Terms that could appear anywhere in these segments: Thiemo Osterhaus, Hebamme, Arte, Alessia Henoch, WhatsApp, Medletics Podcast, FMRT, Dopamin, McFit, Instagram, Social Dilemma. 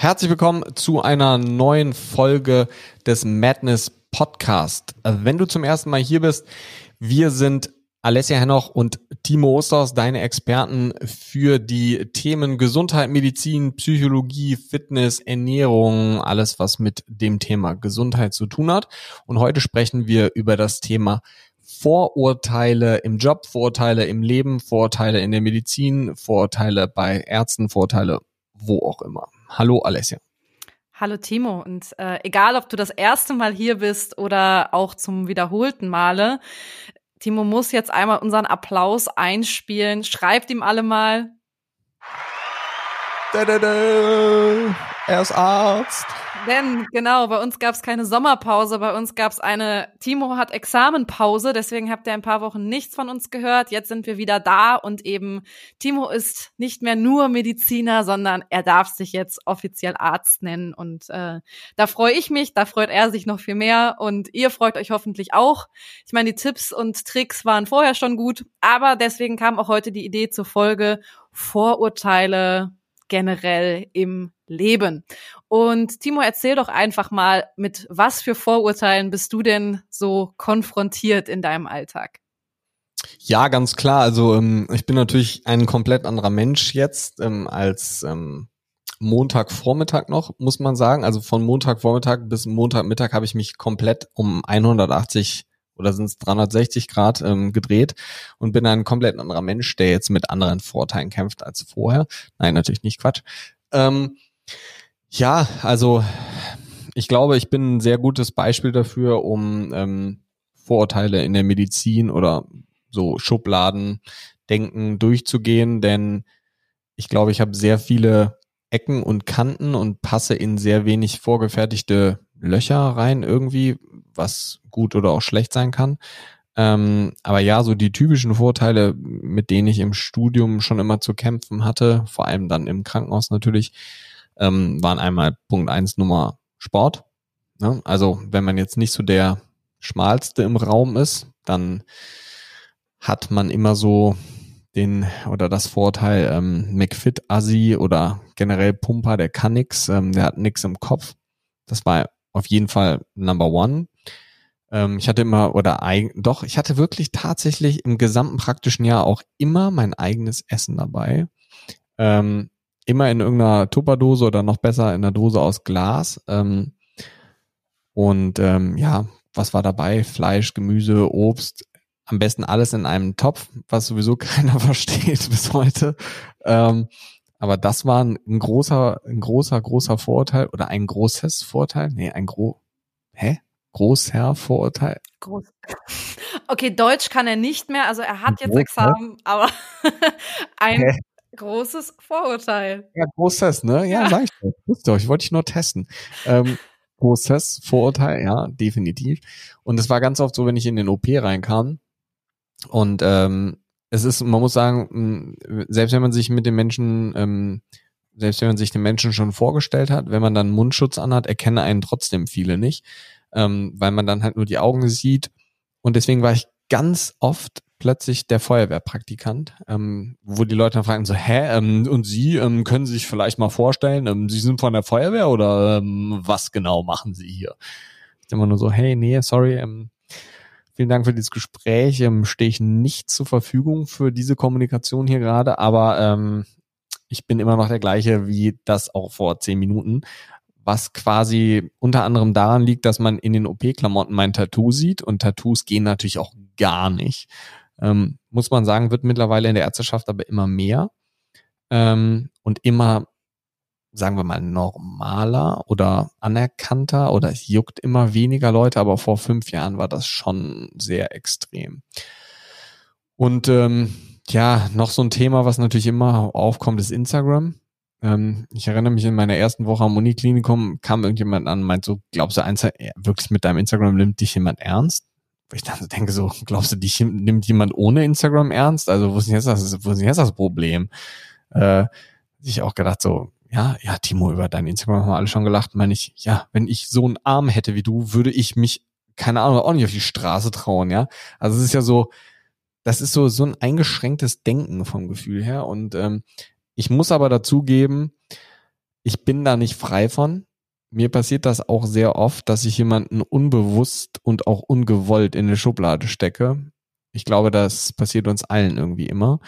Herzlich willkommen zu einer neuen Folge des Medletics Podcast. Wenn du zum ersten Mal hier bist, wir sind Alessia Henoch und Thiemo Osterhaus, deine Experten für die Themen Gesundheit, Medizin, Psychologie, Fitness, Ernährung, alles was mit dem Thema Gesundheit zu tun hat. Und heute sprechen wir über das Thema Vorurteile im Job, Vorurteile im Leben, Vorurteile in der Medizin, Vorurteile bei Ärzten, Vorurteile wo auch immer. Hallo Alessia. Hallo Thiemo und egal, ob du das erste Mal hier bist oder auch zum wiederholten Male, Thiemo muss jetzt einmal unseren Applaus einspielen. Schreibt ihm alle mal. Er ist Arzt. Denn genau, bei uns gab es keine Sommerpause, bei uns gab es eine Thiemo hat Examenpause, deswegen habt ihr ein paar Wochen nichts von uns gehört. Jetzt sind wir wieder da und eben Thiemo ist nicht mehr nur Mediziner, sondern er darf sich jetzt offiziell Arzt nennen und da freue ich mich, da freut er sich noch viel mehr und ihr freut euch hoffentlich auch. Ich meine, die Tipps und Tricks waren vorher schon gut, aber deswegen kam auch heute die Idee zur Folge Vorurteile generell im Leben. Und Thiemo, erzähl doch einfach mal, mit was für Vorurteilen bist du denn so konfrontiert in deinem Alltag? Ja, ganz klar. Also ich bin natürlich ein komplett anderer Mensch jetzt als Montagvormittag noch, muss man sagen. Also von Montagvormittag bis Montagmittag habe ich mich komplett um 180 oder sind es 360 Grad gedreht und bin ein komplett anderer Mensch, der jetzt mit anderen Vorurteilen kämpft als vorher. Nein, natürlich nicht, Quatsch. Ja, also ich glaube, ich bin ein sehr gutes Beispiel dafür, um Vorurteile in der Medizin oder so Schubladendenken durchzugehen, denn ich glaube, ich habe sehr viele Ecken und Kanten und passe in sehr wenig vorgefertigte Löcher rein irgendwie, was gut oder auch schlecht sein kann. Aber ja, so die typischen Vorurteile, mit denen ich im Studium schon immer zu kämpfen hatte, vor allem dann im Krankenhaus natürlich, waren einmal Punkt 1 Nummer Sport. Ne? Also wenn man jetzt nicht so der Schmalste im Raum ist, dann hat man immer so den oder das Vorurteil McFit-Assi oder generell Pumper, der kann nix, der hat nix im Kopf. Das war auf jeden Fall Number One. Ich hatte wirklich tatsächlich im gesamten praktischen Jahr auch immer mein eigenes Essen dabei. Immer in irgendeiner Tupperdose oder noch besser in einer Dose aus Glas. Was war dabei? Fleisch, Gemüse, Obst, am besten alles in einem Topf, was sowieso keiner versteht bis heute. Aber das war ein großer Vorurteil oder ein großes Vorurteil. Großherr-Vorurteil. Groß. Okay, Deutsch kann er nicht mehr, also er hat jetzt Examen, aber ein großes Vorurteil. Ja, großes, ne? Ja, sag ich doch. Wusste ich, wollte ich nur testen. Großes Vorurteil, ja, definitiv. Und es war ganz oft so, wenn ich in den OP reinkam und man muss sagen, selbst wenn man sich den Menschen schon vorgestellt hat, wenn man dann Mundschutz anhat, erkennen einen trotzdem viele nicht. Weil man dann halt nur die Augen sieht. Und deswegen war ich ganz oft plötzlich der Feuerwehrpraktikant, wo die Leute dann fragen so, und Sie können sich vielleicht mal vorstellen, Sie sind von der Feuerwehr oder was genau machen Sie hier? Ich denke immer nur so, vielen Dank für dieses Gespräch, stehe ich nicht zur Verfügung für diese Kommunikation hier gerade, aber ich bin immer noch der gleiche wie das auch vor 10 Minuten. Was quasi unter anderem daran liegt, dass man in den OP-Klamotten mein Tattoo sieht und Tattoos gehen natürlich auch gar nicht. Muss man sagen, wird mittlerweile in der Ärzteschaft aber immer mehr und immer, sagen wir mal, normaler oder anerkannter oder es juckt immer weniger Leute, aber vor 5 Jahren war das schon sehr extrem. Und noch so ein Thema, was natürlich immer aufkommt, ist Instagram. Ich erinnere mich, in meiner ersten Woche am Uniklinikum kam irgendjemand an und meint so, glaubst du wirklich mit deinem Instagram nimmt dich jemand ernst? Wo ich dann so denke so, glaubst du, dich nimmt jemand ohne Instagram ernst? Also wo ist denn jetzt das Problem? Ich auch gedacht so, ja, Thiemo, über dein Instagram haben wir alle schon gelacht, meine ich, ja, wenn ich so einen Arm hätte wie du, würde ich mich, keine Ahnung, auch nicht auf die Straße trauen, ja? Also es ist ja so, das ist so ein eingeschränktes Denken vom Gefühl her und ich muss aber dazugeben, ich bin da nicht frei von. Mir passiert das auch sehr oft, dass ich jemanden unbewusst und auch ungewollt in eine Schublade stecke. Ich glaube, das passiert uns allen irgendwie immer.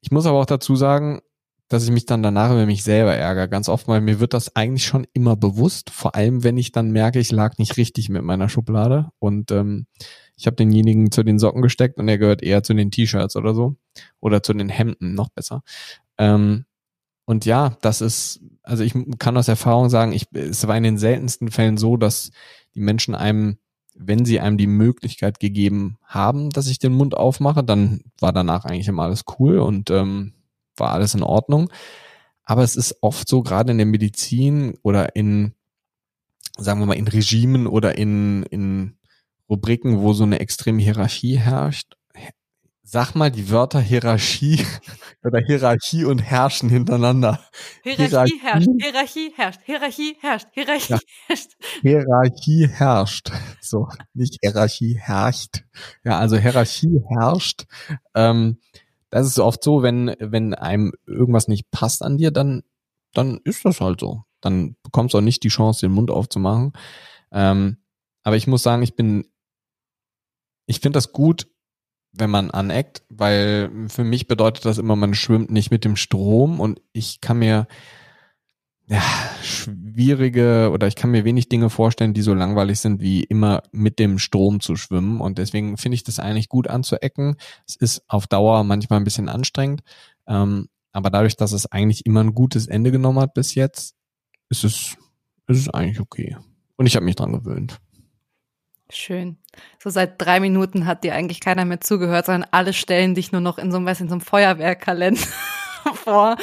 Ich muss aber auch dazu sagen, dass ich mich dann danach über mich selber ärgere. Ganz oft, weil mir wird das eigentlich schon immer bewusst. Vor allem, wenn ich dann merke, ich lag nicht richtig mit meiner Schublade. Und ich habe denjenigen zu den Socken gesteckt und er gehört eher zu den T-Shirts oder so. Oder zu den Hemden, noch besser. Und ja, das ist, also ich kann aus Erfahrung sagen, es war in den seltensten Fällen so, dass die Menschen einem, wenn sie einem die Möglichkeit gegeben haben, dass ich den Mund aufmache, dann war danach eigentlich immer alles cool und war alles in Ordnung. Aber es ist oft so, gerade in der Medizin oder in, sagen wir mal, in Regimen oder in Rubriken, wo so eine extreme Hierarchie herrscht. Sag mal die Wörter Hierarchie oder Hierarchie und Herrschen hintereinander. Hierarchie herrscht, Hierarchie herrscht, Hierarchie herrscht, Hierarchie herrscht. Hierarchie herrscht. So, nicht Hierarchie herrscht. Ja, also Hierarchie herrscht. Das ist oft so, wenn einem irgendwas nicht passt an dir, dann ist das halt so. Dann bekommst du auch nicht die Chance, den Mund aufzumachen. Aber ich muss sagen, ich finde das gut, wenn man aneckt, weil für mich bedeutet das immer, man schwimmt nicht mit dem Strom und ich kann mir ich kann mir wenig Dinge vorstellen, die so langweilig sind, wie immer mit dem Strom zu schwimmen, und deswegen finde ich das eigentlich gut anzuecken. Es ist auf Dauer manchmal ein bisschen anstrengend, aber dadurch, dass es eigentlich immer ein gutes Ende genommen hat bis jetzt, ist es eigentlich okay. Und ich habe mich dran gewöhnt. Schön. So seit 3 Minuten hat dir eigentlich keiner mehr zugehört, sondern alle stellen dich nur noch in so einem Feuerwehrkalender vor.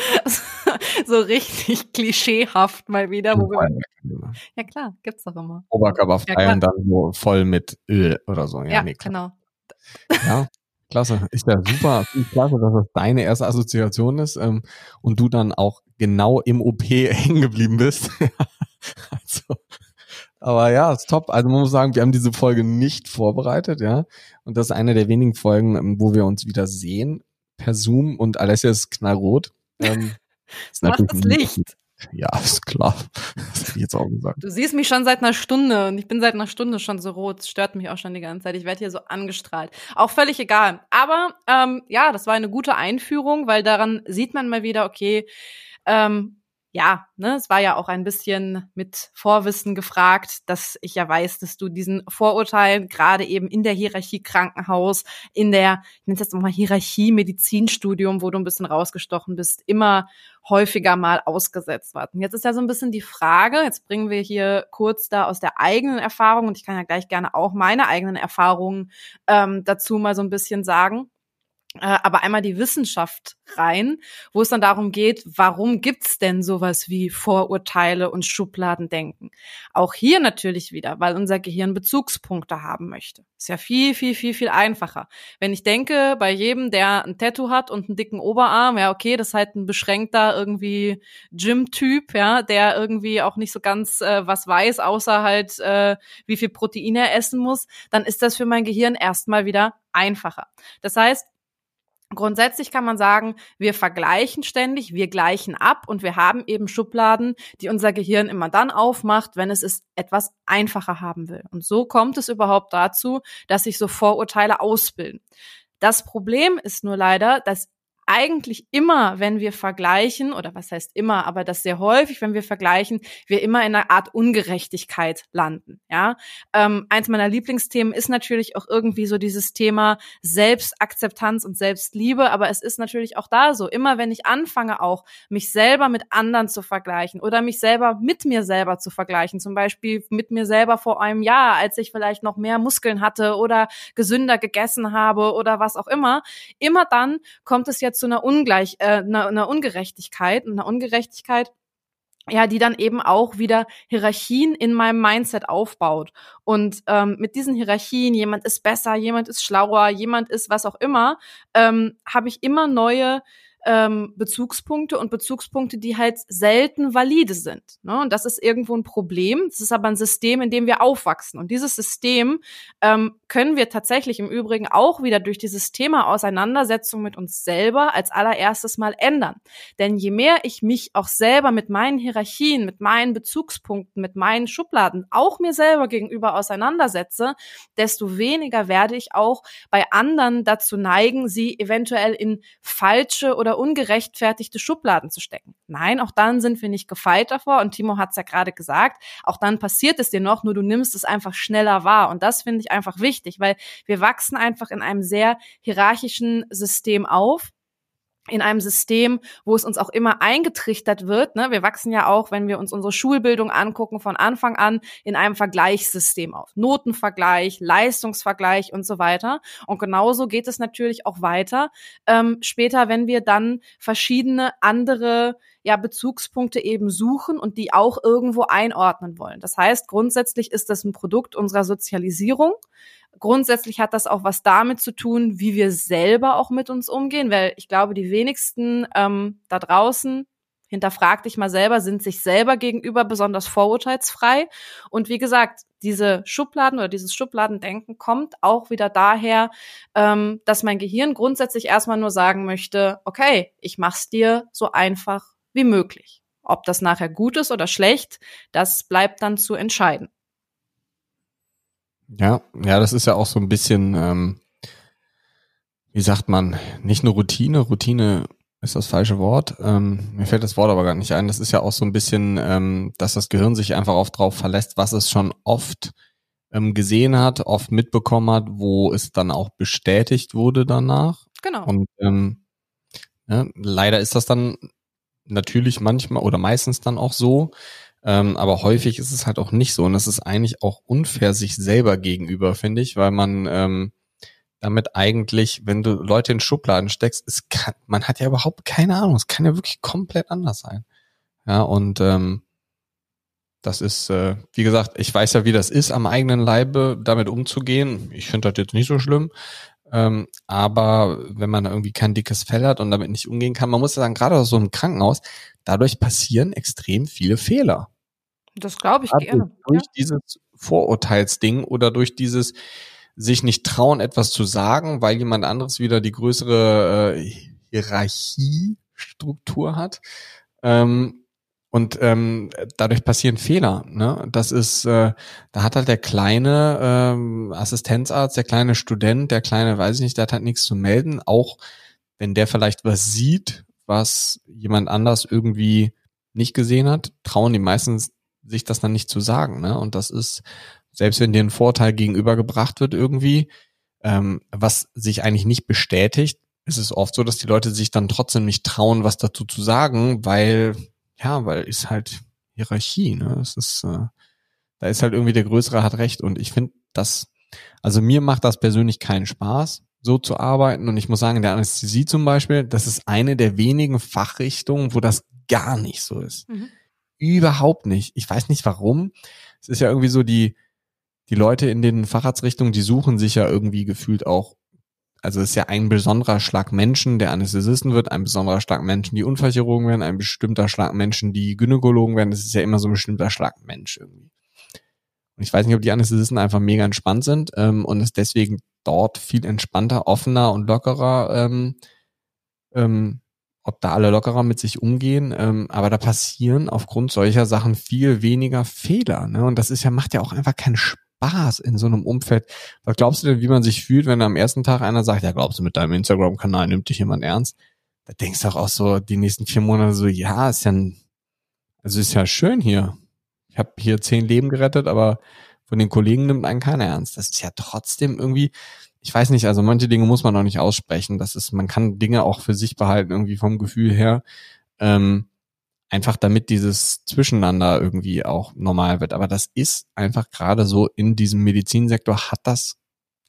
So richtig klischeehaft mal wieder. Ja klar, gibt's doch immer. Oberkörper frei und dann so voll mit Öl oder so. Ja, nee, genau. Ja, klasse. Ist ja super. Ist klasse, dass das deine erste Assoziation ist und du dann auch genau im OP hängen geblieben bist. Also... Aber ja, ist top. Also man muss sagen, wir haben diese Folge nicht vorbereitet, ja. Und das ist eine der wenigen Folgen, wo wir uns wieder sehen per Zoom, und Alessia ist knallrot. Ist mach das Licht. Ja, ist klar. Das hab ich jetzt auch gesagt. Du siehst mich schon seit einer Stunde und ich bin seit einer Stunde schon so rot. Das stört mich auch schon die ganze Zeit. Ich werde hier so angestrahlt. Auch völlig egal. Aber ja, das war eine gute Einführung, weil daran sieht man mal wieder, okay, ja, ne, es war ja auch ein bisschen mit Vorwissen gefragt, dass ich ja weiß, dass du diesen Vorurteilen gerade eben in der Hierarchie Krankenhaus, in der, ich nenne es jetzt nochmal Hierarchie Medizinstudium, wo du ein bisschen rausgestochen bist, immer häufiger mal ausgesetzt warst. Und jetzt ist ja so ein bisschen die Frage, jetzt bringen wir hier kurz da aus der eigenen Erfahrung, und ich kann ja gleich gerne auch meine eigenen Erfahrungen dazu mal so ein bisschen sagen, aber einmal die Wissenschaft rein, wo es dann darum geht, warum gibt's denn sowas wie Vorurteile und Schubladendenken? Auch hier natürlich wieder, weil unser Gehirn Bezugspunkte haben möchte. Ist ja viel, viel, viel, viel einfacher. Wenn ich denke, bei jedem, der ein Tattoo hat und einen dicken Oberarm, ja okay, das ist halt ein beschränkter irgendwie Gym-Typ, ja, der irgendwie auch nicht so ganz was weiß, außer halt wie viel Protein er essen muss, dann ist das für mein Gehirn erstmal wieder einfacher. Das heißt, grundsätzlich kann man sagen, wir vergleichen ständig, wir gleichen ab, und wir haben eben Schubladen, die unser Gehirn immer dann aufmacht, wenn es etwas einfacher haben will. Und so kommt es überhaupt dazu, dass sich so Vorurteile ausbilden. Das Problem ist nur leider, dass eigentlich immer, wenn wir vergleichen, oder was heißt immer, aber dass sehr häufig, wenn wir vergleichen, wir immer in einer Art Ungerechtigkeit landen. Ja, eins meiner Lieblingsthemen ist natürlich auch irgendwie so dieses Thema Selbstakzeptanz und Selbstliebe, aber es ist natürlich auch da so, immer wenn ich anfange auch, mich selber mit anderen zu vergleichen oder mich selber mit mir selber zu vergleichen, zum Beispiel mit mir selber vor einem Jahr, als ich vielleicht noch mehr Muskeln hatte oder gesünder gegessen habe oder was auch immer, immer dann kommt es jetzt zu einer Ungerechtigkeit, ja, die dann eben auch wieder Hierarchien in meinem Mindset aufbaut. Und mit diesen Hierarchien, jemand ist besser, jemand ist schlauer, jemand ist was auch immer, habe ich immer neue Bezugspunkte und Bezugspunkte, die halt selten valide sind. Ne? Und das ist irgendwo ein Problem. Das ist aber ein System, in dem wir aufwachsen. Und dieses System können wir tatsächlich im Übrigen auch wieder durch dieses Thema Auseinandersetzung mit uns selber als allererstes mal ändern. Denn je mehr ich mich auch selber mit meinen Hierarchien, mit meinen Bezugspunkten, mit meinen Schubladen, auch mir selber gegenüber auseinandersetze, desto weniger werde ich auch bei anderen dazu neigen, sie eventuell in falsche oder ungerechtfertigte Schubladen zu stecken. Nein, auch dann sind wir nicht gefeit davor. Und Thiemo hat es ja gerade gesagt, auch dann passiert es dir noch, nur du nimmst es einfach schneller wahr. Und das finde ich einfach wichtig, weil wir wachsen einfach in einem sehr hierarchischen System auf. In einem System, wo es uns auch immer eingetrichtert wird, ne? Wir wachsen ja auch, wenn wir uns unsere Schulbildung angucken, von Anfang an in einem Vergleichssystem auf. Notenvergleich, Leistungsvergleich und so weiter. Und genauso geht es natürlich auch weiter, später, wenn wir dann verschiedene andere Bezugspunkte eben suchen und die auch irgendwo einordnen wollen. Das heißt, grundsätzlich ist das ein Produkt unserer Sozialisierung. Grundsätzlich hat das auch was damit zu tun, wie wir selber auch mit uns umgehen, weil ich glaube, die wenigsten da draußen, hinterfrag dich mal selber, sind sich selber gegenüber besonders vorurteilsfrei. Und wie gesagt, diese Schubladen oder dieses Schubladendenken kommt auch wieder daher, dass mein Gehirn grundsätzlich erstmal nur sagen möchte, okay, ich mach's dir so einfach wie möglich. Ob das nachher gut ist oder schlecht, das bleibt dann zu entscheiden. Ja, das ist ja auch so ein bisschen, wie sagt man, nicht nur Routine ist das falsche Wort, mir fällt das Wort aber gar nicht ein, das ist ja auch so ein bisschen, dass das Gehirn sich einfach auch drauf verlässt, was es schon oft gesehen hat, oft mitbekommen hat, wo es dann auch bestätigt wurde danach. Genau. Und leider ist das dann natürlich manchmal oder meistens dann auch so, aber häufig ist es halt auch nicht so, und das ist eigentlich auch unfair sich selber gegenüber, finde ich, weil man damit eigentlich, wenn du Leute in Schubladen steckst, man hat ja überhaupt keine Ahnung, es kann ja wirklich komplett anders sein. Ja, und das ist, wie gesagt, ich weiß ja, wie das ist, am eigenen Leibe damit umzugehen. Ich finde das jetzt nicht so schlimm. Aber wenn man irgendwie kein dickes Fell hat und damit nicht umgehen kann, man muss ja sagen, gerade aus so einem Krankenhaus, dadurch passieren extrem viele Fehler. Das glaube ich gerne. Durch dieses Vorurteilsding oder durch dieses sich nicht trauen, etwas zu sagen, weil jemand anderes wieder die größere Hierarchiestruktur hat. Und dadurch passieren Fehler. Ne? Das ist, da hat halt der kleine Assistenzarzt, der kleine Student, der kleine, weiß ich nicht, der hat halt nichts zu melden. Auch wenn der vielleicht was sieht, was jemand anders irgendwie nicht gesehen hat, trauen die meistens sich das dann nicht zu sagen. Ne? Und das ist, selbst wenn dir ein Vorteil gegenübergebracht wird irgendwie, was sich eigentlich nicht bestätigt, ist es oft so, dass die Leute sich dann trotzdem nicht trauen, was dazu zu sagen, weil ist halt Hierarchie, ne? Es ist, da ist halt irgendwie der Größere hat Recht, und ich finde das, also mir macht das persönlich keinen Spaß, so zu arbeiten, und ich muss sagen, in der Anästhesie zum Beispiel, das ist eine der wenigen Fachrichtungen, wo das gar nicht so ist. Mhm. Überhaupt nicht. Ich weiß nicht warum. Es ist ja irgendwie so, die Leute in den Facharztrichtungen, die suchen sich ja irgendwie gefühlt auch. Also es ist ja ein besonderer Schlag Menschen, der Anästhesisten wird, ein besonderer Schlag Menschen, die Unfallchirurgen werden, ein bestimmter Schlag Menschen, die Gynäkologen werden. Das ist ja immer so ein bestimmter Schlag Mensch irgendwie. Und ich weiß nicht, ob die Anästhesisten einfach mega entspannt sind und es deswegen dort viel entspannter, offener und lockerer, ob da alle lockerer mit sich umgehen. Aber da passieren aufgrund solcher Sachen viel weniger Fehler. Ne? Und das ist ja, macht ja auch einfach keinen Spaß in so einem Umfeld. Was glaubst du denn, wie man sich fühlt, wenn am ersten Tag einer sagt, ja, glaubst du, mit deinem Instagram-Kanal nimmt dich jemand ernst? Da denkst du auch so die nächsten 4 Monate so, ja, ist ja schön hier. Ich habe hier 10 Leben gerettet, aber von den Kollegen nimmt einen keiner ernst. Das ist ja trotzdem irgendwie, ich weiß nicht, also manche Dinge muss man noch nicht aussprechen. Das ist, man kann Dinge auch für sich behalten, irgendwie vom Gefühl her. Einfach damit dieses Zwischeneinander irgendwie auch normal wird. Aber das ist einfach gerade so in diesem Medizinsektor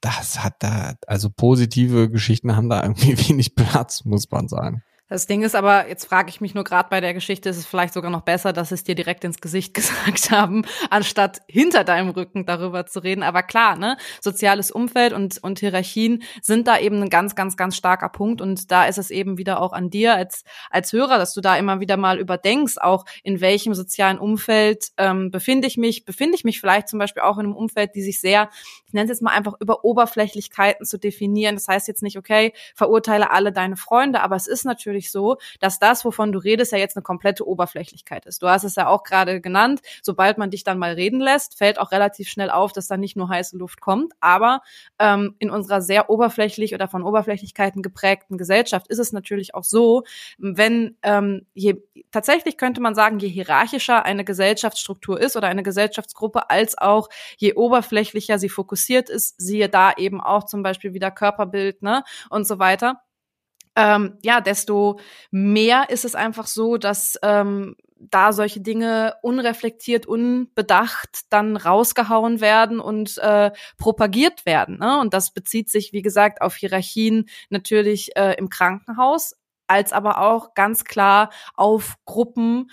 also positive Geschichten haben da irgendwie wenig Platz, muss man sagen. Das Ding ist aber, jetzt frage ich mich nur gerade bei der Geschichte, ist es vielleicht sogar noch besser, dass sie es dir direkt ins Gesicht gesagt haben, anstatt hinter deinem Rücken darüber zu reden. Aber klar, ne, soziales Umfeld und Hierarchien sind da eben ein ganz, ganz, ganz starker Punkt. Und da ist es eben wieder auch an dir als Hörer, dass du da immer wieder mal überdenkst, auch in welchem sozialen Umfeld befinde ich mich vielleicht zum Beispiel auch in einem Umfeld, die sich sehr, ich nenne es jetzt mal einfach, über Oberflächlichkeiten zu definieren. Das heißt jetzt nicht, okay, verurteile alle deine Freunde, aber es ist natürlich so, dass das, wovon du redest, ja jetzt eine komplette Oberflächlichkeit ist. Du hast es ja auch gerade genannt, sobald man dich dann mal reden lässt, fällt auch relativ schnell auf, dass da nicht nur heiße Luft kommt, aber in unserer sehr oberflächlich oder von Oberflächlichkeiten geprägten Gesellschaft ist es natürlich auch so, wenn tatsächlich könnte man sagen, je hierarchischer eine Gesellschaftsstruktur ist oder eine Gesellschaftsgruppe, als auch je oberflächlicher sie fokussiert ist, siehe da eben auch zum Beispiel wieder Körperbild, ne, und so weiter. Desto mehr ist es einfach so, dass da solche Dinge unreflektiert, unbedacht dann rausgehauen werden und propagiert werden, ne? Und das bezieht sich, wie gesagt, auf Hierarchien natürlich im Krankenhaus, als aber auch ganz klar auf Gruppen,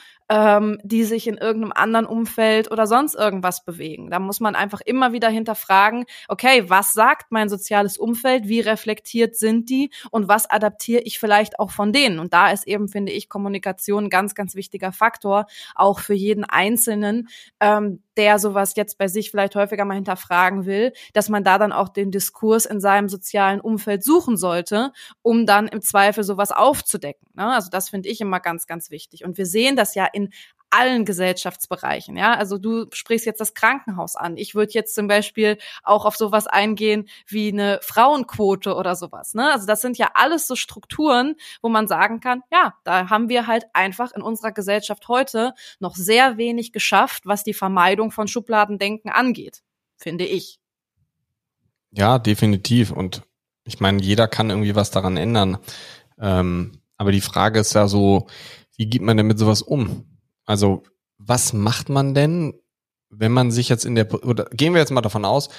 die sich in irgendeinem anderen Umfeld oder sonst irgendwas bewegen. Da muss man einfach immer wieder hinterfragen, okay, was sagt mein soziales Umfeld, wie reflektiert sind die und was adaptiere ich vielleicht auch von denen? Und da ist eben, finde ich, Kommunikation ein ganz, ganz wichtiger Faktor, auch für jeden Einzelnen, der sowas jetzt bei sich vielleicht häufiger mal hinterfragen will, dass man da dann auch den Diskurs in seinem sozialen Umfeld suchen sollte, um dann im Zweifel sowas aufzudecken, ne? Also das finde ich immer ganz, ganz wichtig. Und wir sehen das ja in allen Gesellschaftsbereichen, ja. Also du sprichst jetzt das Krankenhaus an. Ich würde jetzt zum Beispiel auch auf sowas eingehen wie eine Frauenquote oder sowas, ne? Also das sind ja alles so Strukturen, wo man sagen kann, ja, da haben wir halt einfach in unserer Gesellschaft heute noch sehr wenig geschafft, was die Vermeidung von Schubladendenken angeht, finde ich. Ja, definitiv. Und ich meine, jeder kann irgendwie was daran ändern. Aber die Frage ist ja so, wie geht man denn mit sowas um? Also, was macht man denn, wenn man sich jetzt oder gehen wir jetzt mal davon aus,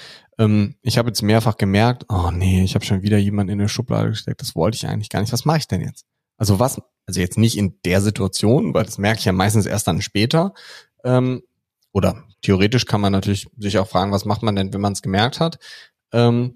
ich habe jetzt mehrfach gemerkt, oh nee, ich habe schon wieder jemanden in eine Schublade gesteckt, das wollte ich eigentlich gar nicht, was mache ich denn jetzt? Also jetzt nicht in der Situation, weil das merke ich ja meistens erst dann später, oder theoretisch kann man natürlich sich auch fragen, was macht man denn, wenn man es gemerkt hat, aber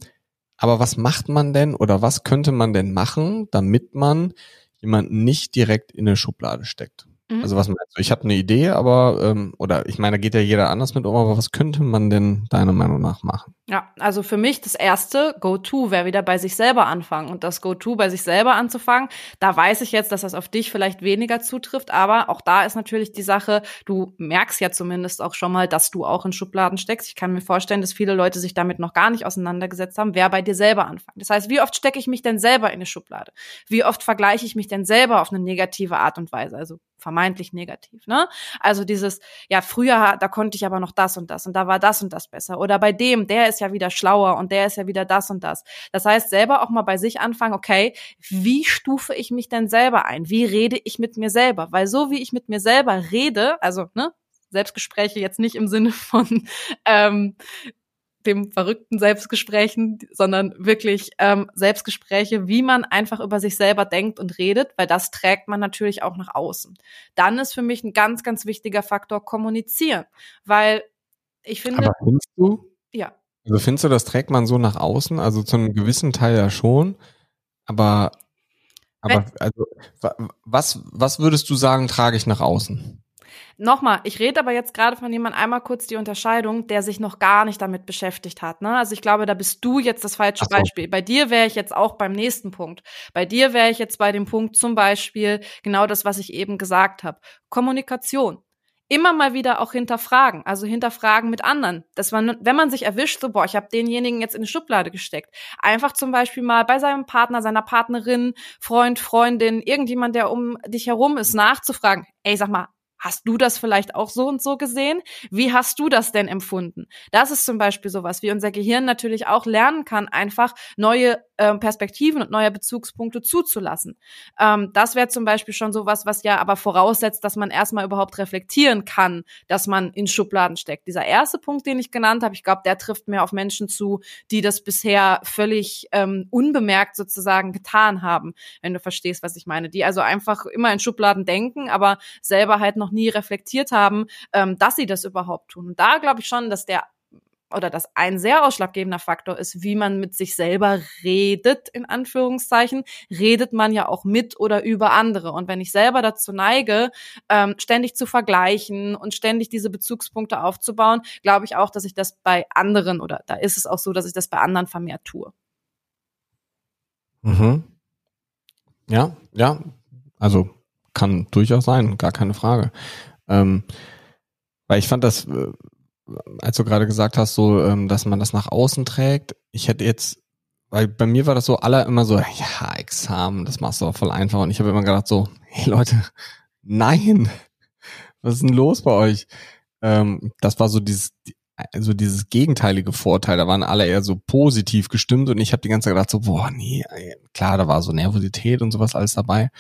was macht man denn oder was könnte man denn machen, damit man jemanden nicht direkt in eine Schublade steckt? Also was meinst du? Ich habe eine Idee, aber oder ich meine, da geht ja jeder anders mit um, aber was könnte man denn deiner Meinung nach machen? Ja, also für mich das erste Go-To wäre wieder bei sich selber anfangen. Und das Go-To bei sich selber anzufangen, da weiß ich jetzt, dass das auf dich vielleicht weniger zutrifft, aber auch da ist natürlich die Sache, du merkst ja zumindest auch schon mal, dass du auch in Schubladen steckst. Ich kann mir vorstellen, dass viele Leute sich damit noch gar nicht auseinandergesetzt haben, wer bei dir selber anfangen. Das heißt, wie oft stecke ich mich denn selber in eine Schublade? Wie oft vergleiche ich mich denn selber auf eine negative Art und Weise? Also vermeintlich negativ, ne? Also dieses, ja, früher, da konnte ich aber noch das und das und da war das und das besser. Oder bei dem, der ist ja wieder schlauer und der ist ja wieder das und das. Das heißt, selber auch mal bei sich anfangen, okay, wie stufe ich mich denn selber ein? Wie rede ich mit mir selber? Weil so wie ich mit mir selber rede, also, ne, Selbstgespräche jetzt nicht im Sinne von dem verrückten Selbstgesprächen, sondern wirklich Selbstgespräche, wie man einfach über sich selber denkt und redet, weil das trägt man natürlich auch nach außen. Dann ist für mich ein ganz, ganz wichtiger Faktor kommunizieren, weil ich finde... Aber findest du? Ja. Also findest du, das trägt man so nach außen? Also zu einem gewissen Teil ja schon, aber also was würdest du sagen, trage ich nach außen? Nochmal, ich rede aber jetzt gerade von jemandem, einmal kurz die Unterscheidung, der sich noch gar nicht damit beschäftigt hat, ne? Also ich glaube, da bist du jetzt das falsche Beispiel. Bei dir wäre ich jetzt auch beim nächsten Punkt. Bei dir wäre ich jetzt bei dem Punkt zum Beispiel genau das, was ich eben gesagt habe. Kommunikation. Immer mal wieder auch hinterfragen, also hinterfragen mit anderen. Dass man, wenn man sich erwischt, so, boah, ich habe denjenigen jetzt in eine Schublade gesteckt. Einfach zum Beispiel mal bei seinem Partner, seiner Partnerin, Freund, Freundin, irgendjemand, der um dich herum ist, nachzufragen. Ey, sag mal, hast du das vielleicht auch so und so gesehen? Wie hast du das denn empfunden? Das ist zum Beispiel sowas, wie unser Gehirn natürlich auch lernen kann, einfach neue Perspektiven und neuer Bezugspunkte zuzulassen. Das wäre zum Beispiel schon sowas, was ja aber voraussetzt, dass man erstmal überhaupt reflektieren kann, dass man in Schubladen steckt. Dieser erste Punkt, den ich genannt habe, ich glaube, der trifft mehr auf Menschen zu, die das bisher völlig unbemerkt sozusagen getan haben, wenn du verstehst, was ich meine. Die also einfach immer in Schubladen denken, aber selber halt noch nie reflektiert haben, dass sie das überhaupt tun. Und da glaube ich schon, dass ein sehr ausschlaggebender Faktor ist, wie man mit sich selber redet, in Anführungszeichen, redet man ja auch mit oder über andere. Und wenn ich selber dazu neige, ständig zu vergleichen und ständig diese Bezugspunkte aufzubauen, glaube ich auch, dass ich das bei anderen, oder da ist es auch so, dass ich das bei anderen vermehrt tue. Mhm. Ja, also kann durchaus sein, gar keine Frage. Weil ich fand das... als du gerade gesagt hast, so, dass man das nach außen trägt, ich hätte jetzt, weil bei mir war das so, alle immer so, ja, Examen, das machst du auch voll einfach. Und ich habe immer gedacht so, hey Leute, nein, was ist denn los bei euch? Das war so dieses gegenteilige Vorteil, da waren alle eher so positiv gestimmt und ich habe die ganze Zeit gedacht so, boah, nee, klar, da war so Nervosität und sowas alles dabei.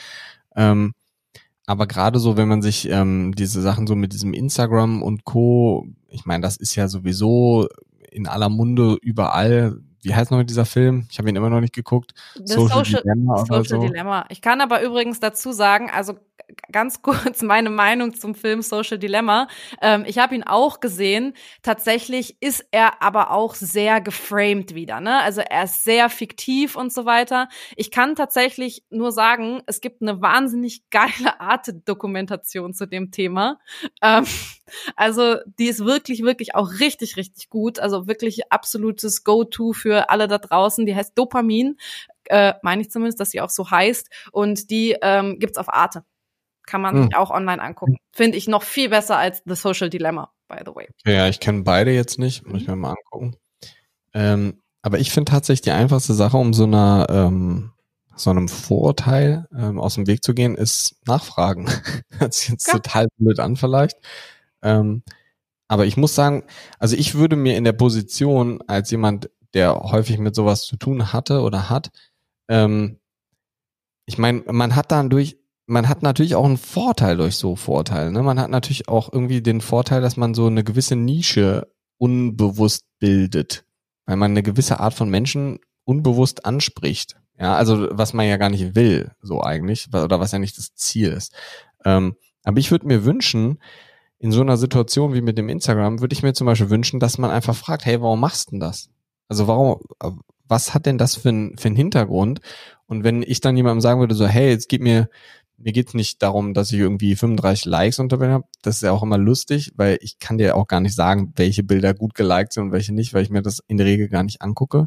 Aber gerade so, wenn man sich diese Sachen so mit diesem Instagram und Co., ich meine, das ist ja sowieso in aller Munde überall. Wie heißt noch dieser Film? Ich habe ihn immer noch nicht geguckt. Social Dilemma. Ich kann aber übrigens dazu sagen, also ganz kurz meine Meinung zum Film Social Dilemma. Ich habe ihn auch gesehen. Tatsächlich ist er aber auch sehr geframed wieder, ne? Also er ist sehr fiktiv und so weiter. Ich kann tatsächlich nur sagen, es gibt eine wahnsinnig geile Arte-Dokumentation zu dem Thema. Also die ist wirklich, wirklich auch richtig, richtig gut. Also wirklich absolutes Go-To für alle da draußen. Die heißt Dopamin. Meine ich zumindest, dass sie auch so heißt. Und die gibt's auf Arte. Kann man sich auch online angucken. Finde ich noch viel besser als The Social Dilemma, by the way. Ja, ich kenne beide jetzt nicht. Muss ich mir mal angucken. Aber ich finde tatsächlich die einfachste Sache, um so einem Vorurteil aus dem Weg zu gehen, ist nachfragen. Hört sich jetzt total blöd an vielleicht. Aber ich muss sagen, also ich würde mir in der Position als jemand, der häufig mit sowas zu tun hatte oder hat, ich meine, man hat natürlich auch einen Vorteil durch so Vorteile. Ne? Man hat natürlich auch irgendwie den Vorteil, dass man so eine gewisse Nische unbewusst bildet, weil man eine gewisse Art von Menschen unbewusst anspricht. Ja, also was man ja gar nicht will, so eigentlich, oder was ja nicht das Ziel ist. Aber ich würde mir wünschen, in so einer Situation wie mit dem Instagram, würde ich mir zum Beispiel wünschen, dass man einfach fragt, hey, warum machst du denn das? Also was hat denn das für einen Hintergrund? Und wenn ich dann jemandem sagen würde, so, hey, jetzt gib mir... Mir geht's nicht darum, dass ich irgendwie 35 Likes unter mir habe. Das ist ja auch immer lustig, weil ich kann dir auch gar nicht sagen, welche Bilder gut geliked sind und welche nicht, weil ich mir das in der Regel gar nicht angucke.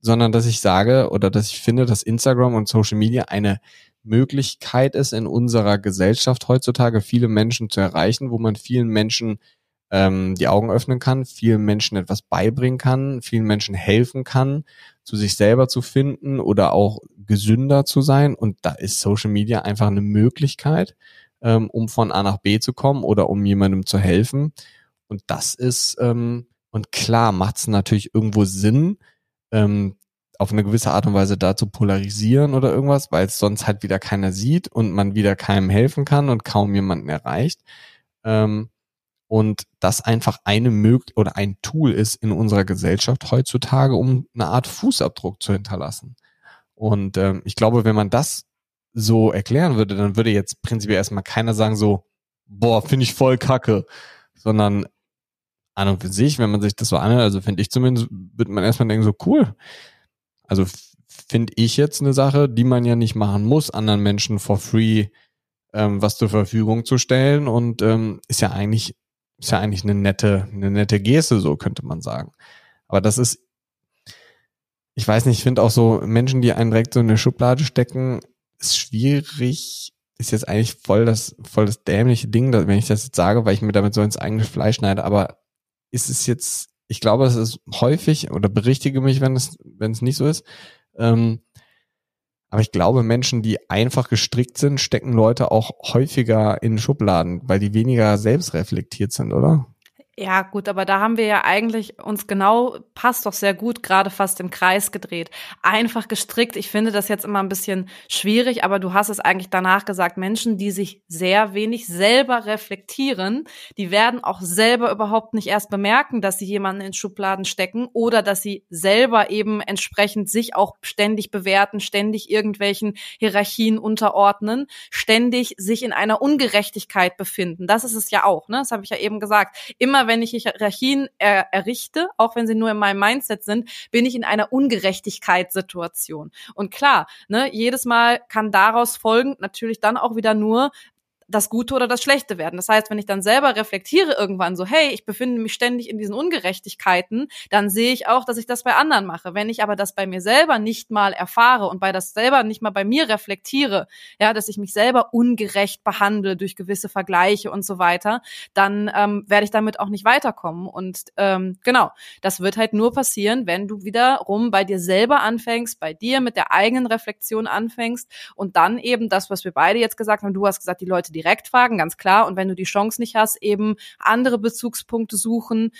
Sondern dass ich sage oder dass ich finde, dass Instagram und Social Media eine Möglichkeit ist, in unserer Gesellschaft heutzutage viele Menschen zu erreichen, wo man vielen Menschen die Augen öffnen kann, vielen Menschen etwas beibringen kann, vielen Menschen helfen kann, zu sich selber zu finden oder auch gesünder zu sein. Und da ist Social Media einfach eine Möglichkeit, um von A nach B zu kommen oder um jemandem zu helfen. Und das ist, und klar macht es natürlich irgendwo Sinn, auf eine gewisse Art und Weise da zu polarisieren oder irgendwas, weil es sonst halt wieder keiner sieht und man wieder keinem helfen kann und kaum jemanden erreicht. Und das einfach eine Möglichkeit oder ein Tool ist in unserer Gesellschaft heutzutage, um eine Art Fußabdruck zu hinterlassen. Und ich glaube, wenn man das so erklären würde, dann würde jetzt prinzipiell erstmal keiner sagen so, boah, finde ich voll kacke, sondern an und für sich, wenn man sich das so anhört, also finde ich zumindest, würde man erstmal denken so, cool. Also finde ich jetzt eine Sache, die man ja nicht machen muss, anderen Menschen for free was zur Verfügung zu stellen und ist ja eigentlich eine nette Geste, so könnte man sagen. Aber das ist, ich weiß nicht, ich finde auch so Menschen, die einen direkt so in eine Schublade stecken, ist schwierig, ist jetzt eigentlich voll das dämliche Ding, wenn ich das jetzt sage, weil ich mir damit so ins eigene Fleisch schneide, aber ist es jetzt, ich glaube, es ist häufig, oder berichtige mich, wenn es nicht so ist, aber ich glaube, Menschen, die einfach gestrickt sind, stecken Leute auch häufiger in Schubladen, weil die weniger selbstreflektiert sind, oder? Ja, gut, aber da haben wir ja eigentlich uns genau, passt doch sehr gut, gerade fast im Kreis gedreht. Einfach gestrickt, ich finde das jetzt immer ein bisschen schwierig, aber du hast es eigentlich danach gesagt, Menschen, die sich sehr wenig selber reflektieren, die werden auch selber überhaupt nicht erst bemerken, dass sie jemanden in Schubladen stecken oder dass sie selber eben entsprechend sich auch ständig bewerten, ständig irgendwelchen Hierarchien unterordnen, ständig sich in einer Ungerechtigkeit befinden. Das ist es ja auch, ne? Das habe ich ja eben gesagt. Immer wenn ich Hierarchien errichte, auch wenn sie nur in meinem Mindset sind, bin ich in einer Ungerechtigkeitssituation. Und klar, ne, jedes Mal kann daraus folgend natürlich dann auch wieder nur das Gute oder das Schlechte werden. Das heißt, wenn ich dann selber reflektiere irgendwann so, hey, ich befinde mich ständig in diesen Ungerechtigkeiten, dann sehe ich auch, dass ich das bei anderen mache. Wenn ich aber das bei mir selber nicht mal erfahre und bei das selber nicht mal bei mir reflektiere, ja, dass ich mich selber ungerecht behandle durch gewisse Vergleiche und so weiter, dann werde ich damit auch nicht weiterkommen. Und genau, das wird halt nur passieren, wenn du wiederum bei dir selber anfängst, bei dir mit der eigenen Reflexion anfängst und dann eben das, was wir beide jetzt gesagt haben, du hast gesagt, die Leute, die direkt fragen, ganz klar. Und wenn du die Chance nicht hast, eben andere Bezugspunkte suchen,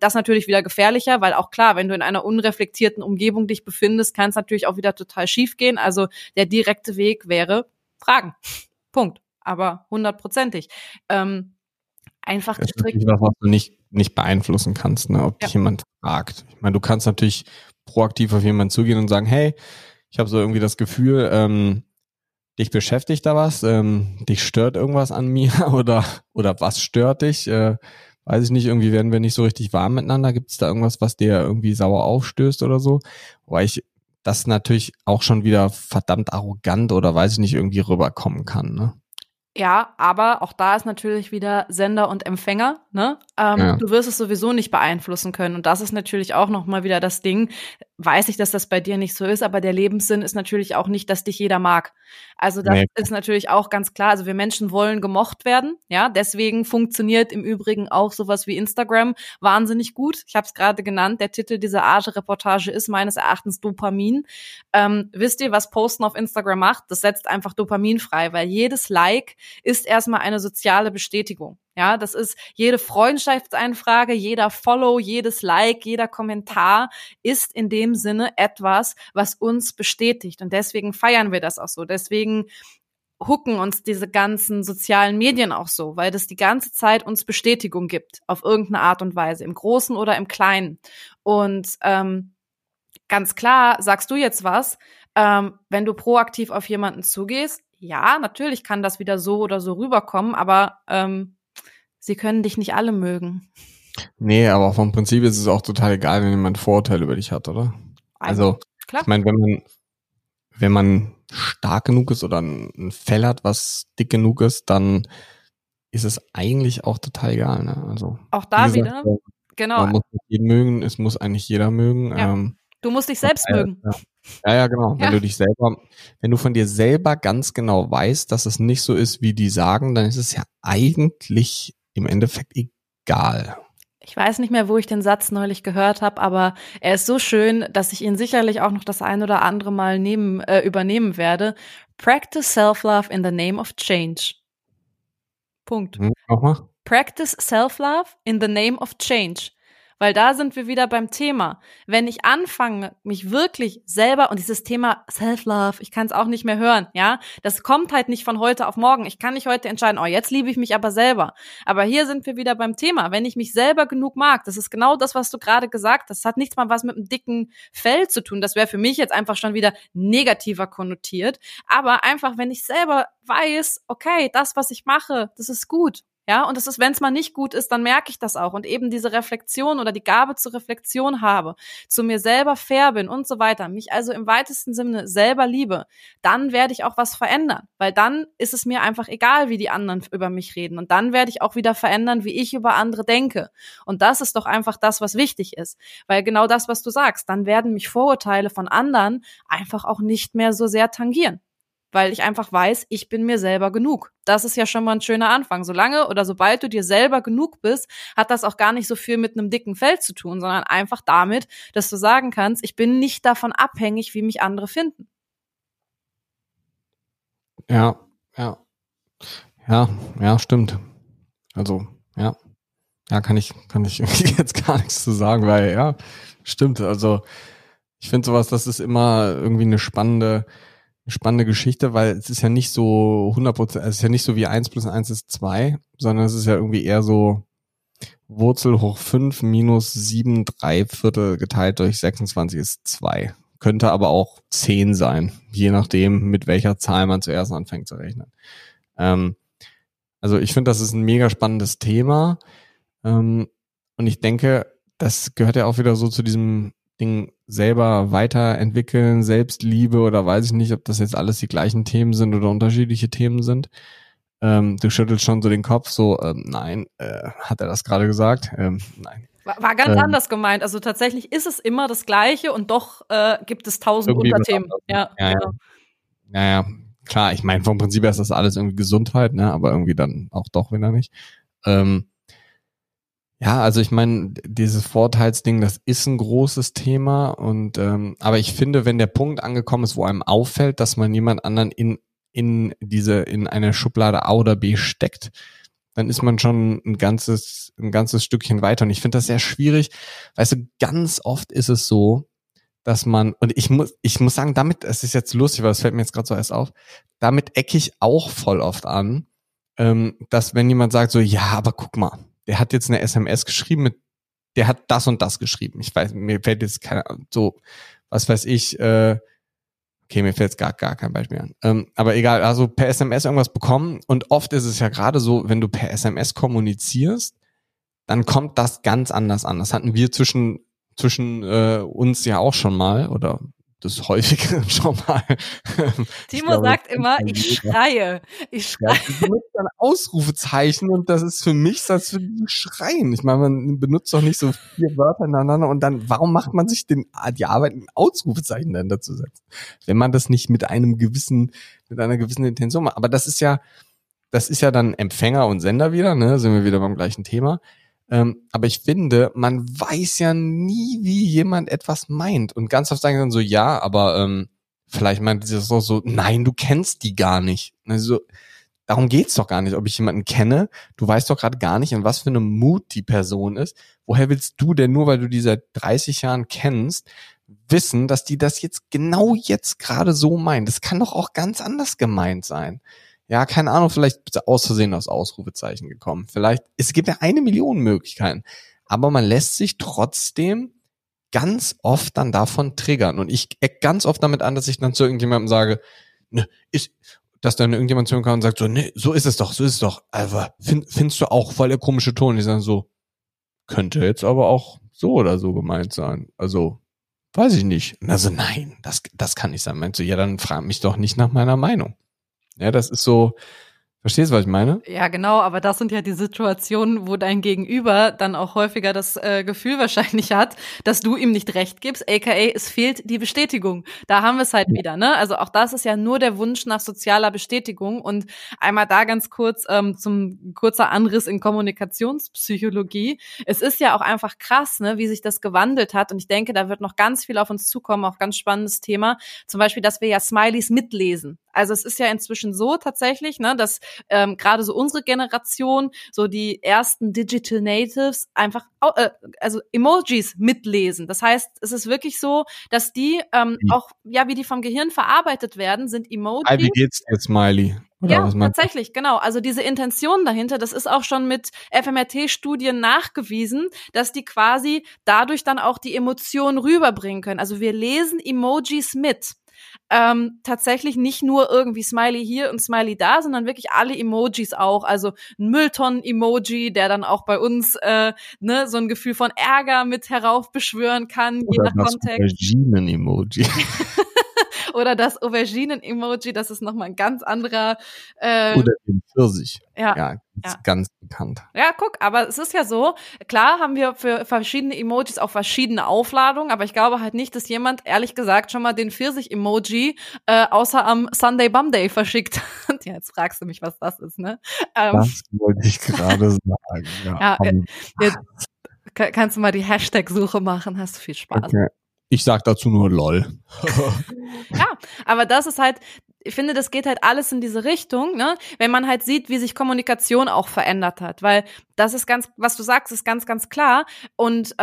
das natürlich wieder gefährlicher, weil auch klar, wenn du in einer unreflektierten Umgebung dich befindest, kann es natürlich auch wieder total schief gehen. Also der direkte Weg wäre fragen. Punkt. Aber 100%. Einfach gestrickt. Das ist was du nicht beeinflussen kannst, ne, ob dich jemand fragt. Ich meine, du kannst natürlich proaktiv auf jemanden zugehen und sagen, hey, ich habe so irgendwie das Gefühl, dich beschäftigt da was, dich stört irgendwas an mir oder was stört dich, weiß ich nicht, irgendwie werden wir nicht so richtig warm miteinander, gibt es da irgendwas, was dir irgendwie sauer aufstößt oder so, weil ich das natürlich auch schon wieder verdammt arrogant oder weiß ich nicht, irgendwie rüberkommen kann, ne? Ja, aber auch da ist natürlich wieder Sender und Empfänger, ne? Du wirst es sowieso nicht beeinflussen können. Und das ist natürlich auch nochmal wieder das Ding. Weiß ich, dass das bei dir nicht so ist, aber der Lebenssinn ist natürlich auch nicht, dass dich jeder mag. Also das ist natürlich auch ganz klar. Also wir Menschen wollen gemocht werden, ja? Deswegen funktioniert im Übrigen auch sowas wie Instagram wahnsinnig gut. Ich habe es gerade genannt. Der Titel dieser Arte-Reportage ist meines Erachtens Dopamin. Wisst ihr, was Posten auf Instagram macht? Das setzt einfach Dopamin frei, weil jedes Like ist erstmal eine soziale Bestätigung. Ja, das ist jede Freundschaftseinfrage, jeder Follow, jedes Like, jeder Kommentar ist in dem Sinne etwas, was uns bestätigt. Und deswegen feiern wir das auch so. Deswegen hooken uns diese ganzen sozialen Medien auch so, weil das die ganze Zeit uns Bestätigung gibt, auf irgendeine Art und Weise, im Großen oder im Kleinen. Und ganz klar, sagst du jetzt was, wenn du proaktiv auf jemanden zugehst, ja, natürlich kann das wieder so oder so rüberkommen, aber sie können dich nicht alle mögen. Nee, aber vom Prinzip ist es auch total egal, wenn jemand Vorurteile über dich hat, oder? Also klar. Ich meine, wenn man stark genug ist oder ein Fell hat, was dick genug ist, dann ist es eigentlich auch total egal, ne? Also auch da gesagt, wieder, genau. Man muss nicht jeden mögen, es muss eigentlich jeder mögen. Ja. Du musst dich selbst mögen. Ja, genau. Ja. Wenn du von dir selber ganz genau weißt, dass es nicht so ist, wie die sagen, dann ist es ja eigentlich im Endeffekt egal. Ich weiß nicht mehr, wo ich den Satz neulich gehört habe, aber er ist so schön, dass ich ihn sicherlich auch noch das ein oder andere Mal übernehmen werde. Practice self-love in the name of change. Punkt. Nochmal. Practice self-love in the name of change. Weil da sind wir wieder beim Thema. Wenn ich anfange, mich wirklich selber, und dieses Thema Self-Love, ich kann es auch nicht mehr hören, ja, das kommt halt nicht von heute auf morgen. Ich kann nicht heute entscheiden, oh, jetzt liebe ich mich aber selber. Aber hier sind wir wieder beim Thema. Wenn ich mich selber genug mag, das ist genau das, was du gerade gesagt hast. Das hat nichts mal was mit einem dicken Fell zu tun. Das wäre für mich jetzt einfach schon wieder negativer konnotiert. Aber einfach, wenn ich selber weiß, okay, das, was ich mache, das ist gut. Ja, und das ist, wenn es mal nicht gut ist, dann merke ich das auch. Und eben diese Reflexion oder die Gabe zur Reflexion habe, zu mir selber fair bin und so weiter, mich also im weitesten Sinne selber liebe, dann werde ich auch was verändern. Weil dann ist es mir einfach egal, wie die anderen über mich reden. Und dann werde ich auch wieder verändern, wie ich über andere denke. Und das ist doch einfach das, was wichtig ist. Weil genau das, was du sagst, dann werden mich Vorurteile von anderen einfach auch nicht mehr so sehr tangieren. Weil ich einfach weiß, ich bin mir selber genug. Das ist ja schon mal ein schöner Anfang. Sobald du dir selber genug bist, hat das auch gar nicht so viel mit einem dicken Fell zu tun, sondern einfach damit, dass du sagen kannst, ich bin nicht davon abhängig, wie mich andere finden. Ja, stimmt. Also, ja. Ja, kann ich irgendwie jetzt gar nichts zu sagen, weil ja, stimmt. Also ich finde sowas, das ist immer irgendwie eine spannende Geschichte, weil es ist ja nicht so 100%, es ist ja nicht so wie 1 + 1 = 2, sondern es ist ja irgendwie eher so Wurzel hoch 5 minus 7 3/4 geteilt durch 26 ist 2. Könnte aber auch 10 sein, je nachdem, mit welcher Zahl man zuerst anfängt zu rechnen. Also ich finde, das ist ein mega spannendes Thema. Und ich denke, das gehört ja auch wieder so zu diesem Ding selber weiterentwickeln, Selbstliebe oder weiß ich nicht, ob das jetzt alles die gleichen Themen sind oder unterschiedliche Themen sind. Du schüttelst schon so den Kopf, so nein, hat er das gerade gesagt? Nein. War ganz anders gemeint. Also tatsächlich ist es immer das Gleiche und doch gibt es 1000 Unterthemen. Ja, klar, ich meine, vom Prinzip her ist das alles irgendwie Gesundheit, ne? Aber irgendwie dann auch doch wieder nicht. Ja, also ich meine, dieses Vorteilsding, das ist ein großes Thema und aber ich finde, wenn der Punkt angekommen ist, wo einem auffällt, dass man jemand anderen in eine Schublade A oder B steckt, dann ist man schon ein ganzes Stückchen weiter. Und ich finde das sehr schwierig. Weißt du, ganz oft ist es so, dass man, und ich muss sagen, damit, es ist jetzt lustig, weil es fällt mir jetzt gerade so erst auf, damit ecke ich auch voll oft an, dass wenn jemand sagt so, ja, aber guck mal, der hat jetzt eine SMS geschrieben mit, der hat das und das geschrieben. Ich weiß, mir fällt jetzt keine Ahnung, so, was weiß ich, okay, mir fällt jetzt gar kein Beispiel an. Aber egal, also per SMS irgendwas bekommen. Und oft ist es ja gerade so, wenn du per SMS kommunizierst, dann kommt das ganz anders an. Das hatten wir zwischen uns ja auch schon mal oder das häufige schon mal. Thiemo sagt immer, ich schreie. Ja, du benutzt dann Ausrufezeichen und das ist für mich, das würde ich schreien. Ich meine, man benutzt doch nicht so 4 Wörter ineinander und dann, warum macht man sich die Arbeit, ein Ausrufezeichen dann dazu setzen? Wenn man das nicht mit einer gewissen Intention macht. Aber das ist ja dann Empfänger und Sender wieder, ne? Sind wir wieder beim gleichen Thema. Aber ich finde, man weiß ja nie, wie jemand etwas meint. Und ganz oft sagen sie dann so, ja, aber vielleicht meint sie das auch so, nein, du kennst die gar nicht. Also, darum geht's doch gar nicht, ob ich jemanden kenne. Du weißt doch gerade gar nicht, in was für einem Mut die Person ist. Woher willst du denn, nur weil du die seit 30 Jahren kennst, wissen, dass die das jetzt genau jetzt gerade so meint? Das kann doch auch ganz anders gemeint sein. Ja, keine Ahnung, vielleicht aus Versehen aus Ausrufezeichen gekommen. Vielleicht, es gibt ja 1 Million Möglichkeiten. Aber man lässt sich trotzdem ganz oft dann davon triggern. Und ich ecke ganz oft damit an, dass ich dann zu irgendjemandem sage, ne, dass dann irgendjemand zu mir kommt und sagt so, ne, so ist es doch. Aber findest du auch voll der komische Ton? Ich sage so, könnte jetzt aber auch so oder so gemeint sein. Also, weiß ich nicht. Und also nein, das kann nicht sein. Meinst du, ja, dann frag mich doch nicht nach meiner Meinung. Ja, das ist so, verstehst du, was ich meine? Ja, genau, aber das sind ja die Situationen, wo dein Gegenüber dann auch häufiger das Gefühl wahrscheinlich hat, dass du ihm nicht recht gibst, aka es fehlt die Bestätigung. Da haben wir es halt wieder, ne? Also auch das ist ja nur der Wunsch nach sozialer Bestätigung. Und einmal da ganz kurz zum kurzer Anriss in Kommunikationspsychologie. Es ist ja auch einfach krass, ne, wie sich das gewandelt hat. Und ich denke, da wird noch ganz viel auf uns zukommen, auch ganz spannendes Thema. Zum Beispiel, dass wir ja Smileys mitlesen. Also es ist ja inzwischen so tatsächlich, ne, dass gerade so unsere Generation, so die ersten Digital Natives einfach also Emojis mitlesen. Das heißt, es ist wirklich so, dass die auch, ja, wie die vom Gehirn verarbeitet werden, sind Emojis. Wie geht's dir, Smiley? Oder ja, tatsächlich, genau. Also diese Intention dahinter, das ist auch schon mit FMRT-Studien nachgewiesen, dass die quasi dadurch dann auch die Emotionen rüberbringen können. Also wir lesen Emojis mit. Tatsächlich nicht nur irgendwie Smiley hier und Smiley da, sondern wirklich alle Emojis auch, also ein Mülltonnen-Emoji, der dann auch bei uns ne, so ein Gefühl von Ärger mit heraufbeschwören kann, oder je nach Kontext. Auberginen-Emoji. Oder das Auberginen-Emoji, das ist nochmal ein ganz anderer. Oder den Pfirsich. Ja, ganz bekannt. Ja, guck, aber es ist ja so, klar haben wir für verschiedene Emojis auch verschiedene Aufladungen, aber ich glaube halt nicht, dass jemand, ehrlich gesagt, schon mal den Pfirsich-Emoji außer am Sunday Bumday verschickt hat. Ja, jetzt fragst du mich, was das ist, ne? Das wollte ich gerade sagen. Ja, jetzt kannst du mal die Hashtag-Suche machen, hast du viel Spaß. Okay. Ich sag dazu nur LOL. Ja, aber das ist halt, ich finde, das geht halt alles in diese Richtung, ne? Wenn man halt sieht, wie sich Kommunikation auch verändert hat, weil Das ist ganz, was du sagst, ist ganz, ganz klar. Und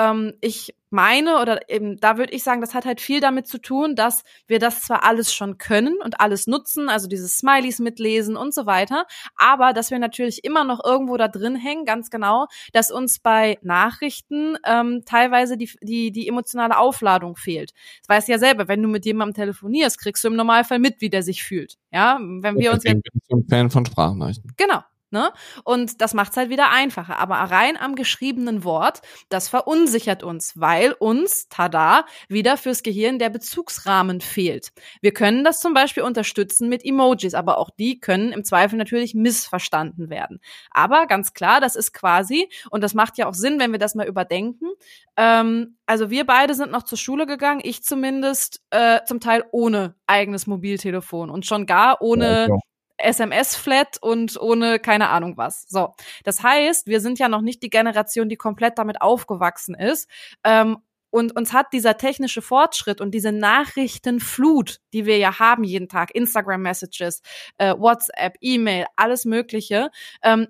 ich meine, oder eben, da würde ich sagen, das hat halt viel damit zu tun, dass wir das zwar alles schon können und alles nutzen, also diese Smileys mitlesen und so weiter, aber dass wir natürlich immer noch irgendwo da drin hängen, ganz genau, dass uns bei Nachrichten teilweise die emotionale Aufladung fehlt. Das weißt du ja selber, wenn du mit jemandem telefonierst, kriegst du im Normalfall mit, wie der sich fühlt. Ja, wenn wir uns jetzt. Ich bin so ein Fan von Sprachnachrichten. Genau. Ne? Und das macht es halt wieder einfacher. Aber rein am geschriebenen Wort, das verunsichert uns, weil uns, tada, wieder fürs Gehirn der Bezugsrahmen fehlt. Wir können das zum Beispiel unterstützen mit Emojis, aber auch die können im Zweifel natürlich missverstanden werden. Aber ganz klar, das ist quasi, und das macht ja auch Sinn, wenn wir das mal überdenken, also wir beide sind noch zur Schule gegangen, ich zumindest, zum Teil ohne eigenes Mobiltelefon und schon gar ohne... Ja. SMS-Flat und ohne keine Ahnung was. So, das heißt, wir sind ja noch nicht die Generation, die komplett damit aufgewachsen ist. Und uns hat dieser technische Fortschritt und diese Nachrichtenflut, die wir ja haben jeden Tag, Instagram-Messages, WhatsApp, E-Mail, alles Mögliche,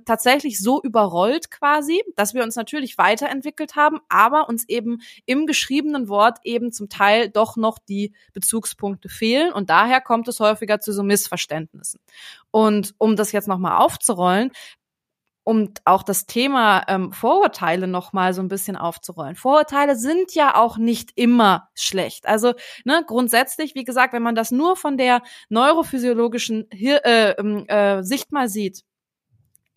tatsächlich so überrollt quasi, dass wir uns natürlich weiterentwickelt haben, aber uns eben im geschriebenen Wort eben zum Teil doch noch die Bezugspunkte fehlen. Und daher kommt es häufiger zu so Missverständnissen. Und um das jetzt nochmal aufzurollen, um auch das Thema Vorurteile nochmal so ein bisschen aufzurollen. Vorurteile sind ja auch nicht immer schlecht. Also ne, grundsätzlich, wie gesagt, wenn man das nur von der neurophysiologischen Sicht mal sieht,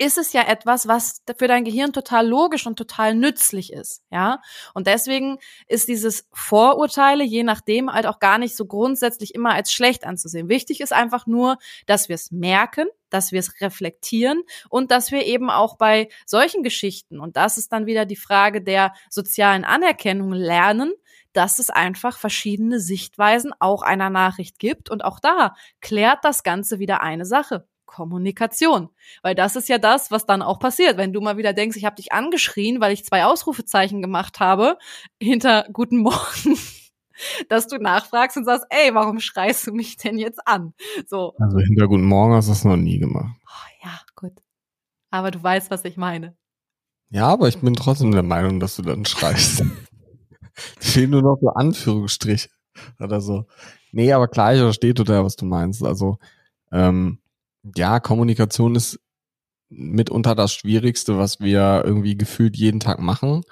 ist es ja etwas, was für dein Gehirn total logisch und total nützlich ist, ja. Und deswegen ist dieses Vorurteile, je nachdem, halt auch gar nicht so grundsätzlich immer als schlecht anzusehen. Wichtig ist einfach nur, dass wir es merken, dass wir es reflektieren und dass wir eben auch bei solchen Geschichten, und das ist dann wieder die Frage der sozialen Anerkennung, lernen, dass es einfach verschiedene Sichtweisen auch einer Nachricht gibt. Und auch da klärt das Ganze wieder eine Sache. Kommunikation, weil das ist ja das, was dann auch passiert, wenn du mal wieder denkst, ich habe dich angeschrien, weil ich 2 Ausrufezeichen gemacht habe, hinter guten Morgen, dass du nachfragst und sagst, ey, warum schreist du mich denn jetzt an? So. Also hinter guten Morgen hast du das noch nie gemacht. Oh, ja, gut. Aber du weißt, was ich meine. Ja, aber ich bin trotzdem der Meinung, dass du dann schreist. Fehlen nur noch so Anführungsstriche oder so. Nee, aber klar, ich verstehe total, was du meinst. Also, ja, Kommunikation ist mitunter das Schwierigste, was wir irgendwie gefühlt jeden Tag machen.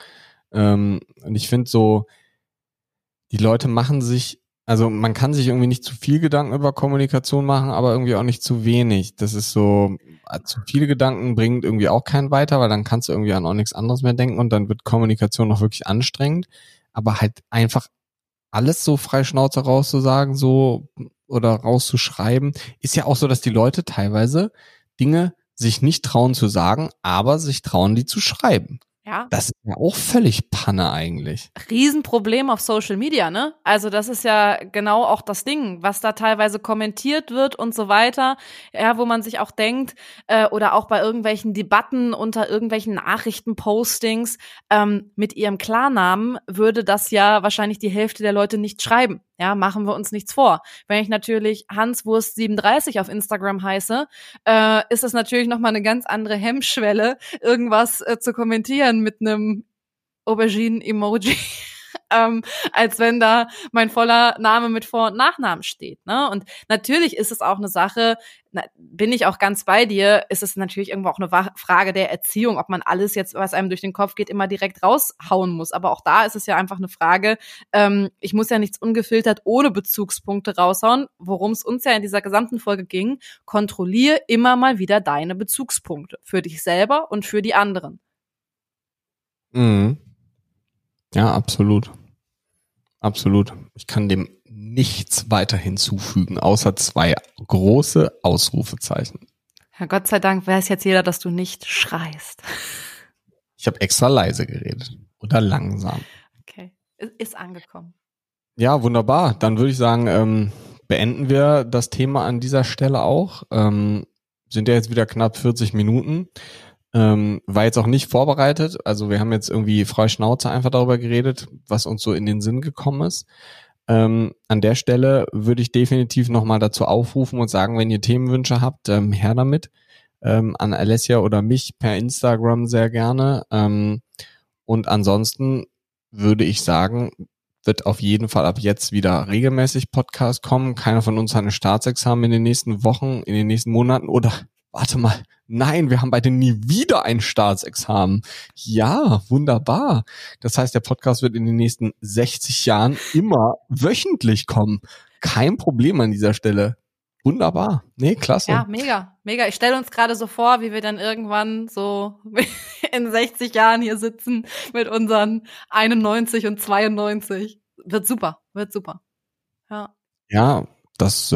Und ich finde so, die Leute machen sich, also man kann sich irgendwie nicht zu viel Gedanken über Kommunikation machen, aber irgendwie auch nicht zu wenig. Das ist so, zu viele Gedanken bringt irgendwie auch keinen weiter, weil dann kannst du irgendwie an auch nichts anderes mehr denken und dann wird Kommunikation noch wirklich anstrengend. Aber halt einfach alles so frei Schnauze rauszusagen, so... oder rauszuschreiben, ist ja auch so, dass die Leute teilweise Dinge sich nicht trauen zu sagen, aber sich trauen, die zu schreiben. Ja. Das ist ja auch völlig Panne eigentlich. Riesenproblem auf Social Media, ne? Also das ist ja genau auch das Ding, was da teilweise kommentiert wird und so weiter, ja, wo man sich auch denkt, oder auch bei irgendwelchen Debatten unter irgendwelchen Nachrichtenpostings, mit ihrem Klarnamen würde das ja wahrscheinlich die Hälfte der Leute nicht schreiben. Ja, machen wir uns nichts vor. Wenn ich natürlich Hanswurst37 auf Instagram heiße, ist das natürlich nochmal eine ganz andere Hemmschwelle, irgendwas zu kommentieren mit einem Auberginen-Emoji, als wenn da mein voller Name mit Vor- und Nachnamen steht. Ne? Und natürlich ist es auch eine Sache, bin ich auch ganz bei dir, ist es natürlich irgendwo auch eine Frage der Erziehung, ob man alles jetzt, was einem durch den Kopf geht, immer direkt raushauen muss. Aber auch da ist es ja einfach eine Frage, ich muss ja nichts ungefiltert ohne Bezugspunkte raushauen, worum es uns ja in dieser gesamten Folge ging. Kontrollier immer mal wieder deine Bezugspunkte für dich selber und für die anderen. Mhm. Ja, absolut. Absolut. Ich kann dem nichts weiter hinzufügen, außer 2 große Ausrufezeichen. Ja, Gott sei Dank weiß jetzt jeder, dass du nicht schreist. Ich habe extra leise geredet oder langsam. Okay, ist angekommen. Ja, wunderbar. Dann würde ich sagen, beenden wir das Thema an dieser Stelle auch. Sind ja jetzt wieder knapp 40 Minuten. War jetzt auch nicht vorbereitet. Also wir haben jetzt irgendwie frei Schnauze einfach darüber geredet, was uns so in den Sinn gekommen ist. An der Stelle würde ich definitiv nochmal dazu aufrufen und sagen, wenn ihr Themenwünsche habt, her damit. an Alessia oder mich per Instagram sehr gerne. Und ansonsten würde ich sagen, wird auf jeden Fall ab jetzt wieder regelmäßig Podcast kommen. Keiner von uns hat ein Staatsexamen in den nächsten Wochen, in den nächsten Monaten. Oder, warte mal, nein, wir haben beide nie wieder ein Staatsexamen. Ja, wunderbar. Das heißt, der Podcast wird in den nächsten 60 Jahren immer wöchentlich kommen. Kein Problem an dieser Stelle. Wunderbar. Nee, klasse. Ja, mega, mega. Ich stelle uns gerade so vor, wie wir dann irgendwann so in 60 Jahren hier sitzen mit unseren 91 und 92. Wird super, wird super. Ja, ja, das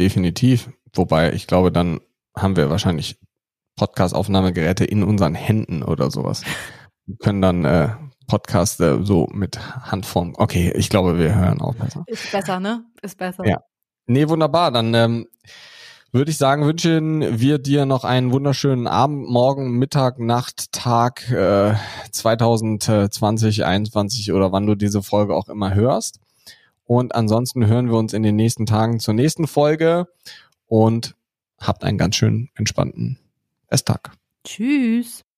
definitiv. Wobei, ich glaube, dann haben wir wahrscheinlich Podcast-Aufnahmegeräte in unseren Händen oder sowas. Wir können dann Podcast so mit Handform. Okay, ich glaube, wir hören auch besser. Ist besser, ne? Ist besser. Ja. Nee, wunderbar. Dann würde ich sagen, wünschen wir dir noch einen wunderschönen Abend, Morgen, Mittag, Nacht, Tag 2020, 21 oder wann du diese Folge auch immer hörst. Und ansonsten hören wir uns in den nächsten Tagen zur nächsten Folge und habt einen ganz schönen entspannten Resttag. Tschüss.